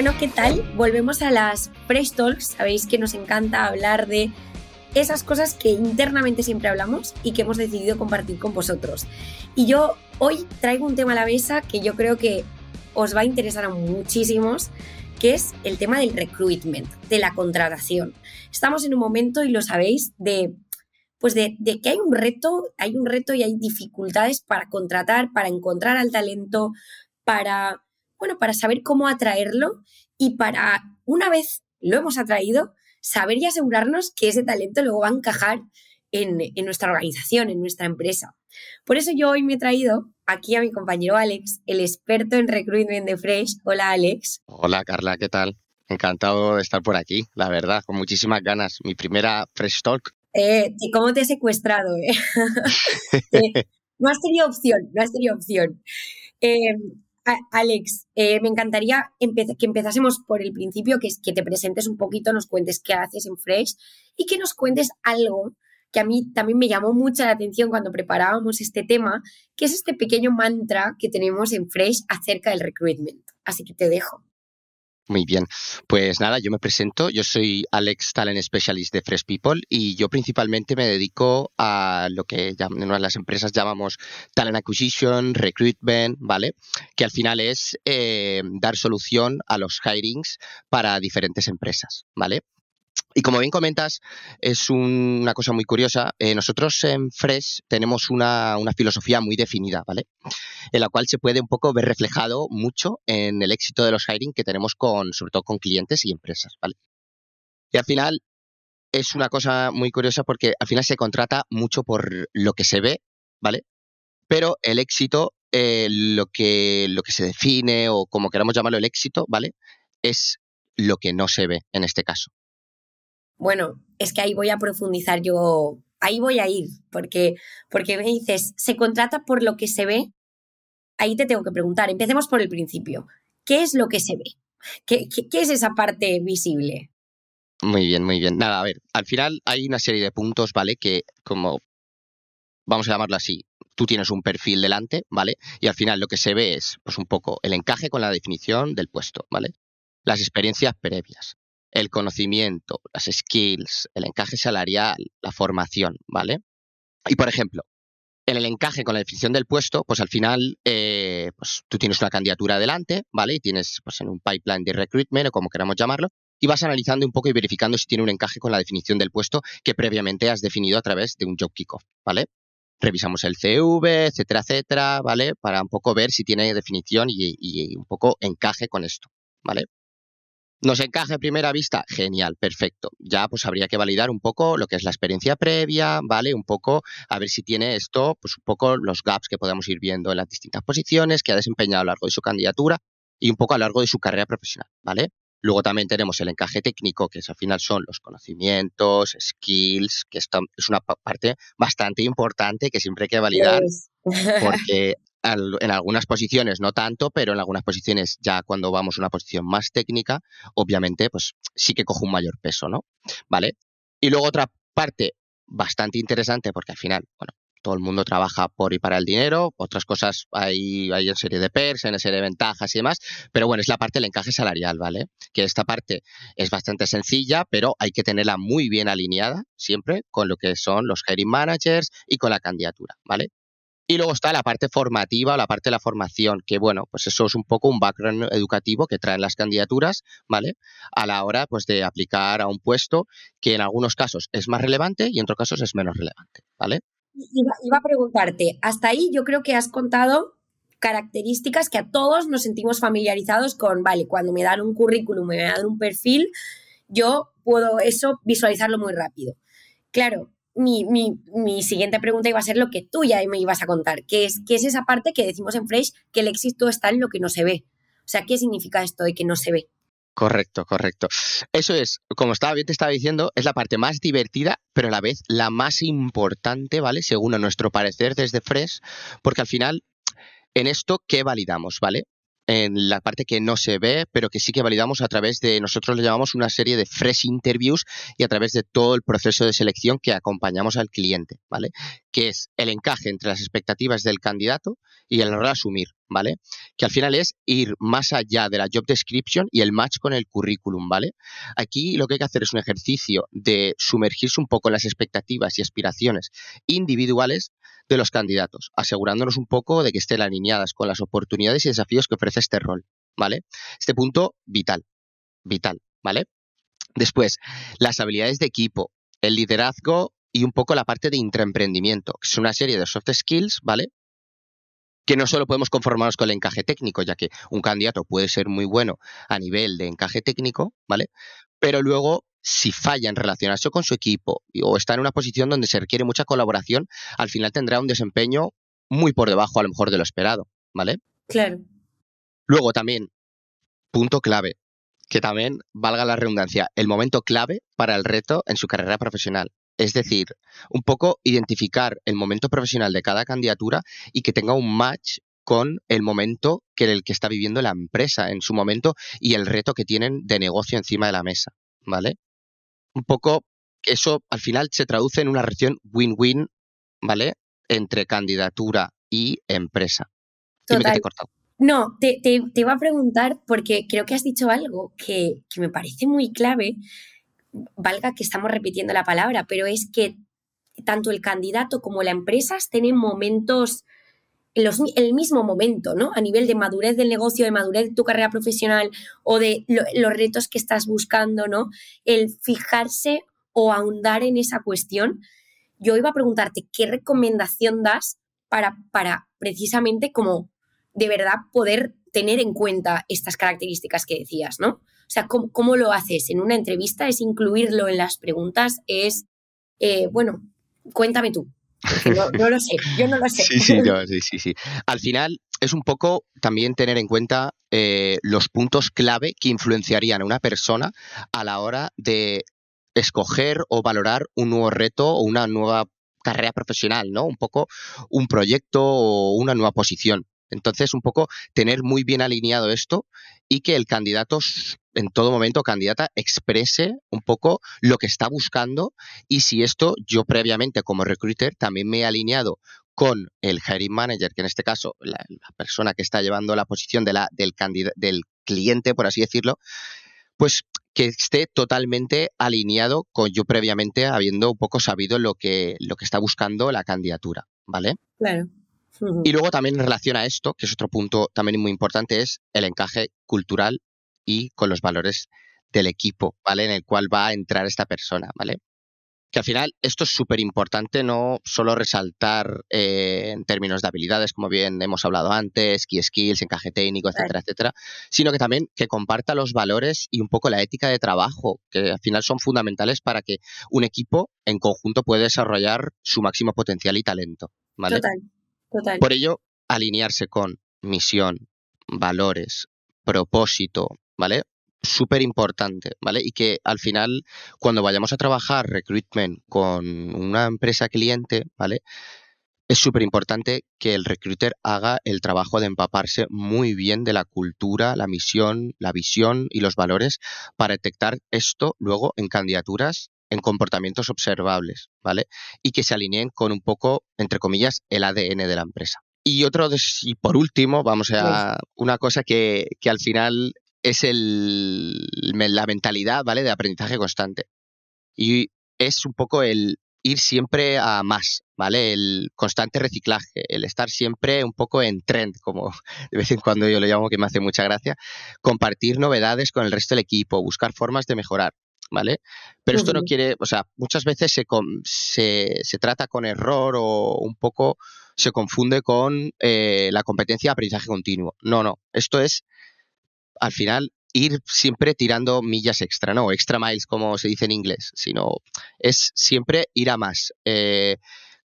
Bueno, ¿qué tal? Volvemos a las Fresh Talks. Sabéis que nos encanta hablar de esas cosas que internamente siempre hablamos y que hemos decidido compartir con vosotros. Y yo hoy traigo un tema a la mesa que yo creo que os va a interesar a muchísimos, que es el tema del recruitment, de la contratación. Estamos en un momento, y lo sabéis, de que hay un reto y hay dificultades para contratar, para encontrar al talento, para saber cómo atraerlo y para, una vez lo hemos atraído, saber y asegurarnos que ese talento luego va a encajar en nuestra organización, en nuestra empresa. Por eso yo hoy me he traído aquí a mi compañero Alex, el experto en recruitment de Fresh. Hola, Alex. Hola, Carla, ¿qué tal? Encantado de estar por aquí, la verdad, con muchísimas ganas. Mi primera Fresh Talk. ¿Cómo te he secuestrado? No has tenido opción. Alex, me encantaría que empezásemos por el principio, que es que te presentes un poquito, nos cuentes qué haces en Fresh y que nos cuentes algo que a mí también me llamó mucho la atención cuando preparábamos este tema, que es este pequeño mantra que tenemos en Fresh acerca del recruitment. Así que te dejo. Muy bien, pues nada, yo me presento, yo soy Alex, Talent Specialist de Fresh People, y yo principalmente me dedico a lo que en las empresas llamamos Talent Acquisition, Recruitment, ¿vale? Que al final es dar solución a los hirings para diferentes empresas, ¿vale? Y como bien comentas, es una cosa muy curiosa. Nosotros en Fresh tenemos una filosofía muy definida, ¿vale? En la cual se puede un poco ver reflejado mucho en el éxito de los hiring que tenemos sobre todo con clientes y empresas, ¿vale? Y al final es una cosa muy curiosa porque al final se contrata mucho por lo que se ve, ¿vale? Pero el éxito, lo que se define o como queramos llamarlo el éxito, ¿vale? Es lo que no se ve en este caso. Bueno, es que ahí voy a profundizar yo, ahí voy a ir, porque me dices, se contrata por lo que se ve. Ahí te tengo que preguntar, empecemos por el principio. ¿Qué es lo que se ve? ¿Qué es esa parte visible? Muy bien, muy bien. Nada, a ver, al final hay una serie de puntos, ¿vale? Que como, vamos a llamarlo así, tú tienes un perfil delante, ¿vale? Y al final lo que se ve es, pues un poco, el encaje con la definición del puesto, ¿vale? Las experiencias previas, el conocimiento, las skills, el encaje salarial, la formación, ¿vale? Y, por ejemplo, en el encaje con la definición del puesto, pues al final pues, tú tienes una candidatura delante, ¿vale? Y tienes pues, en un pipeline de recruitment o como queramos llamarlo, y vas analizando un poco y verificando si tiene un encaje con la definición del puesto que previamente has definido a través de un job kickoff, ¿vale? Revisamos el CV, etcétera, etcétera, ¿vale? Para un poco ver si tiene definición y un poco encaje con esto, ¿vale? ¿Nos encaja a primera vista? Genial, perfecto. Ya pues habría que validar un poco lo que es la experiencia previa, ¿vale? Un poco a ver si tiene esto, pues un poco los gaps que podemos ir viendo en las distintas posiciones que ha desempeñado a lo largo de su candidatura y un poco a lo largo de su carrera profesional, ¿vale? Luego también tenemos el encaje técnico, que al final son los conocimientos, skills, que es una parte bastante importante que siempre hay que validar porque en algunas posiciones no tanto, pero en algunas posiciones ya cuando vamos a una posición más técnica, obviamente pues sí que coge un mayor peso, ¿no? ¿Vale? Y luego otra parte bastante interesante porque al final, bueno, todo el mundo trabaja por y para el dinero, otras cosas hay en serie de perks, en serie de ventajas y demás, pero bueno, es la parte del encaje salarial, ¿vale? Que esta parte es bastante sencilla, pero hay que tenerla muy bien alineada siempre con lo que son los hiring managers y con la candidatura, ¿vale? Y luego está la parte formativa o la parte de la formación, que bueno, pues eso es un poco un background educativo que traen las candidaturas, ¿vale? A la hora pues de aplicar a un puesto que en algunos casos es más relevante y en otros casos es menos relevante, ¿vale? Iba a preguntarte, hasta ahí yo creo que has contado características que a todos nos sentimos familiarizados con, vale, cuando me dan un currículum, me dan un perfil, yo puedo eso visualizarlo muy rápido. Claro, mi siguiente pregunta iba a ser lo que tú ya me ibas a contar, que es esa parte que decimos en Fresh que el éxito está en lo que no se ve. O sea, ¿qué significa esto de que no se ve? Correcto. Eso es, como te estaba diciendo, es la parte más divertida, pero a la vez la más importante, ¿vale? Según a nuestro parecer desde Fresh, porque al final en esto, ¿qué validamos, vale? en la parte que no se ve, pero que sí que validamos a través de, nosotros le llamamos una serie de fresh interviews y a través de todo el proceso de selección que acompañamos al cliente, ¿vale? Que es el encaje entre las expectativas del candidato y el reasumir, ¿vale? Que al final es ir más allá de la job description y el match con el currículum, ¿vale? Aquí lo que hay que hacer es un ejercicio de sumergirse un poco en las expectativas y aspiraciones individuales de los candidatos, asegurándonos un poco de que estén alineadas con las oportunidades y desafíos que ofrece este rol, ¿vale? Este punto vital, ¿vale? Después, las habilidades de equipo, el liderazgo y un poco la parte de intraemprendimiento, que es una serie de soft skills, ¿vale? Que no solo podemos conformarnos con el encaje técnico, ya que un candidato puede ser muy bueno a nivel de encaje técnico, ¿vale? Pero luego, si falla en relacionarse con su equipo o está en una posición donde se requiere mucha colaboración, al final tendrá un desempeño muy por debajo, a lo mejor, de lo esperado, ¿vale? Claro. Luego también, punto clave, que también valga la redundancia, el momento clave para el reto en su carrera profesional. Es decir, un poco identificar el momento profesional de cada candidatura y que tenga un match con el momento que el que está viviendo la empresa en su momento y el reto que tienen de negocio encima de la mesa, ¿vale? Un poco eso al final se traduce en una relación win-win, ¿vale? Entre candidatura y empresa. Total. Dime que te he cortado. No, te iba a preguntar porque creo que has dicho algo que me parece muy clave. Valga que estamos repitiendo la palabra, pero es que tanto el candidato como la empresa tienen momentos, el mismo momento, ¿no? A nivel de madurez del negocio, de madurez de tu carrera profesional o de los retos que estás buscando, ¿no? El fijarse o ahondar en esa cuestión. Yo iba a preguntarte qué recomendación das para precisamente como de verdad poder tener en cuenta estas características que decías, ¿no? O sea, ¿cómo lo haces? ¿En una entrevista? ¿Es incluirlo en las preguntas? ¿Es, bueno, cuéntame tú? No lo sé, yo no lo sé. Sí. Al final es un poco también tener en cuenta los puntos clave que influenciarían a una persona a la hora de escoger o valorar un nuevo reto o una nueva carrera profesional, ¿no? Un poco un proyecto o una nueva posición. Entonces, un poco tener muy bien alineado esto y que el candidato, en todo momento, candidata, exprese un poco lo que está buscando y si esto yo previamente como recruiter también me he alineado con el hiring manager, que en este caso la persona que está llevando la posición del cliente, por así decirlo, pues que esté totalmente alineado con yo previamente habiendo un poco sabido lo que está buscando la candidatura, ¿vale? Claro. Y luego también en relación a esto, que es otro punto también muy importante, es el encaje cultural y con los valores del equipo, ¿vale? En el cual va a entrar esta persona, ¿vale? Que al final esto es súper importante, no solo resaltar en términos de habilidades, como bien hemos hablado antes, key skills, encaje técnico, etcétera, etcétera, sino que también que comparta los valores y un poco la ética de trabajo, que al final son fundamentales para que un equipo en conjunto pueda desarrollar su máximo potencial y talento, ¿vale? Total. Por ello, alinearse con misión, valores, propósito, ¿vale? Súper importante, ¿vale? Y que al final, cuando vayamos a trabajar recruitment con una empresa cliente, ¿vale? Es súper importante que el recruiter haga el trabajo de empaparse muy bien de la cultura, la misión, la visión y los valores para detectar esto luego en candidaturas, en comportamientos observables, ¿vale? Y que se alineen con un poco, entre comillas, el ADN de la empresa. Y por último, vamos a una cosa que al final es la mentalidad, ¿vale? De aprendizaje constante. Y es un poco el ir siempre a más, ¿vale? El constante reciclaje, el estar siempre un poco en trend, como de vez en cuando yo lo llamo, que me hace mucha gracia, compartir novedades con el resto del equipo, buscar formas de mejorar, ¿vale? Pero esto no quiere, o sea, muchas veces se trata con error o un poco se confunde con la competencia de aprendizaje continuo. No, esto es, al final, ir siempre tirando millas extra, no extra miles como se dice en inglés, sino es siempre ir a más,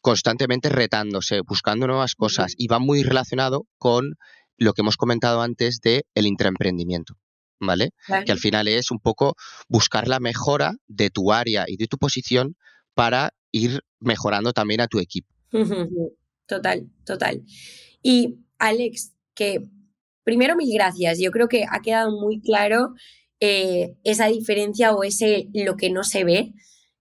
constantemente retándose, buscando nuevas cosas y va muy relacionado con lo que hemos comentado antes de el intraemprendimiento. ¿Vale? Que al final es un poco buscar la mejora de tu área y de tu posición para ir mejorando también a tu equipo. Total. Y Alex, que Primero, mil gracias. Yo creo que ha quedado muy claro esa diferencia o ese lo que no se ve,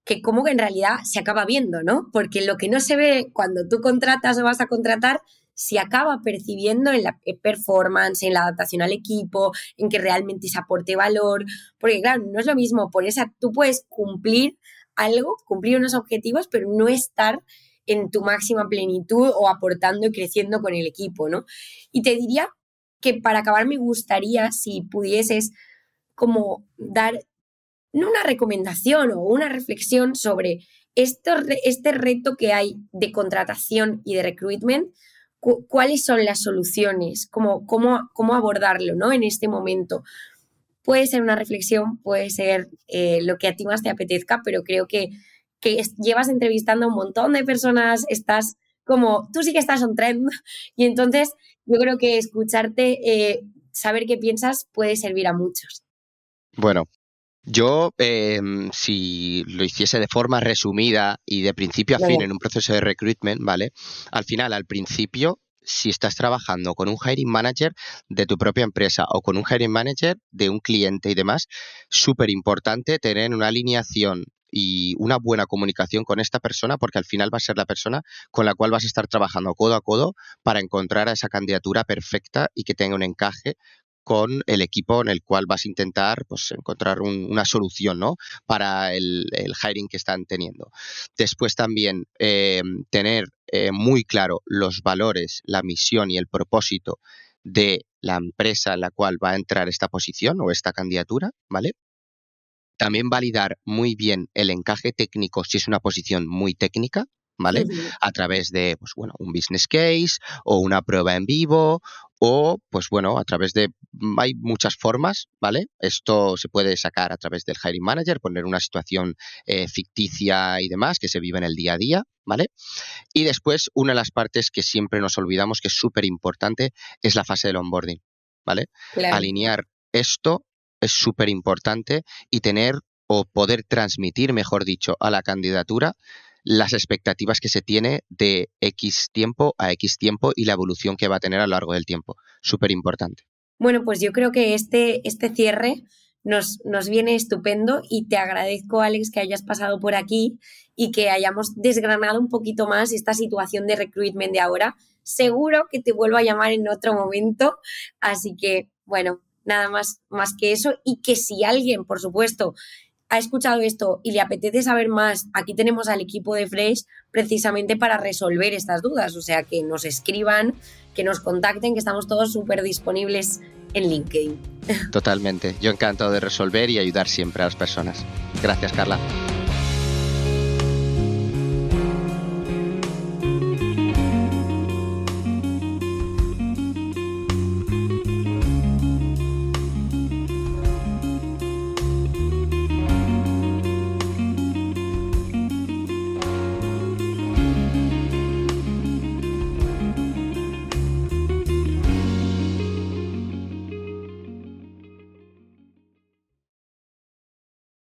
que como que en realidad se acaba viendo, ¿no? Porque lo que no se ve cuando tú contratas o vas a contratar se acaba percibiendo en la performance, en la adaptación al equipo, en que realmente se aporte valor. Porque claro, no es lo mismo tú puedes cumplir algo, cumplir unos objetivos, pero no estar en tu máxima plenitud o aportando y creciendo con el equipo, ¿no? Y te diría que para acabar me gustaría si pudieses como dar una recomendación o una reflexión sobre este reto que hay de contratación y de recruitment, cuáles son las soluciones, cómo abordarlo, ¿no? En este momento. Puede ser una reflexión, puede ser lo que a ti más te apetezca, pero creo que llevas entrevistando a un montón de personas, estás como, tú sí que estás on trend, y entonces yo creo que escucharte, saber qué piensas puede servir a muchos. Bueno, yo si lo hiciese de forma resumida y de principio a fin en un proceso de recruitment, ¿vale? Al principio, si estás trabajando con un hiring manager de tu propia empresa o con un hiring manager de un cliente y demás, súper importante tener una alineación y una buena comunicación con esta persona, porque al final va a ser la persona con la cual vas a estar trabajando codo a codo para encontrar a esa candidatura perfecta y que tenga un encaje con el equipo en el cual vas a intentar pues, encontrar una solución, ¿no? Para el hiring que están teniendo. Después también tener muy claro los valores, la misión y el propósito de la empresa en la cual va a entrar esta posición o esta candidatura, ¿vale? También validar muy bien el encaje técnico si es una posición muy técnica, ¿vale? Sí. A través de pues, bueno, un business case o una prueba en vivo o, pues bueno, a través de... Hay muchas formas, ¿vale? Esto se puede sacar a través del hiring manager, poner una situación ficticia y demás que se vive en el día a día, ¿vale? Y después, una de las partes que siempre nos olvidamos que es súper importante es la fase del onboarding, ¿vale? Claro. Alinear esto es súper importante y tener o poder transmitir, mejor dicho, a la candidatura las expectativas que se tiene de X tiempo a X tiempo y la evolución que va a tener a lo largo del tiempo. Súper importante. Bueno, pues yo creo que este cierre nos viene estupendo y te agradezco, Alex, que hayas pasado por aquí y que hayamos desgranado un poquito más esta situación de recruitment de ahora. Seguro que te vuelvo a llamar en otro momento, así que, bueno, nada más que eso y que si alguien, por supuesto, ha escuchado esto y le apetece saber más, aquí tenemos al equipo de Fresh precisamente para resolver estas dudas. O sea, que nos escriban, que nos contacten, que estamos todos súper disponibles en LinkedIn. Totalmente. Yo encantado de resolver y ayudar siempre a las personas. Gracias, Carla.